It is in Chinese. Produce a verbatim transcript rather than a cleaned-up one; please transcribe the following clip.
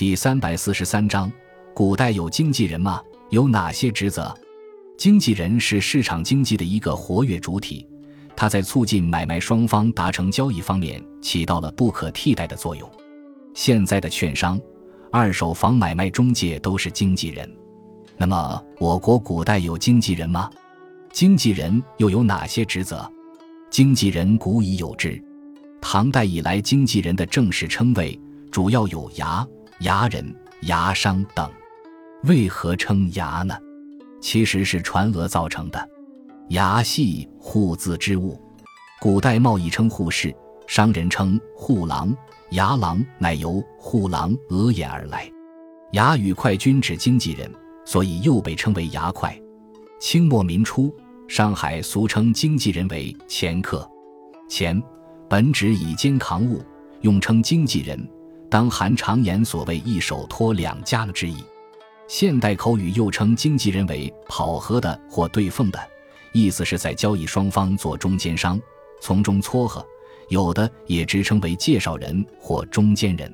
第三百四十三章，古代有经纪人吗？有哪些职责？经纪人是市场经济的一个活跃主体，它在促进买卖双方达成交易方面起到了不可替代的作用。现在的券商、二手房买卖中介都是经纪人。那么，我国古代有经纪人吗？经纪人又有哪些职责？经纪人古已有之。唐代以来，经纪人的正式称谓主要有衙、衙人、衙商等。为何称衙呢？其实是传讹造成的。衙系户字之物，古代贸易称户士，商人称户郎，衙郎乃由户郎讹衍而来。衙与快均指经纪人，所以又被称为衙快。清末民初，上海俗称经纪人为掮客。掮本指以肩扛物，用称经纪人，当韩常言所谓一手托两家之意。现代口语又称经纪人为跑和的或对缝的，意思是在交易双方做中间商，从中撮合，有的也直称为介绍人或中间人。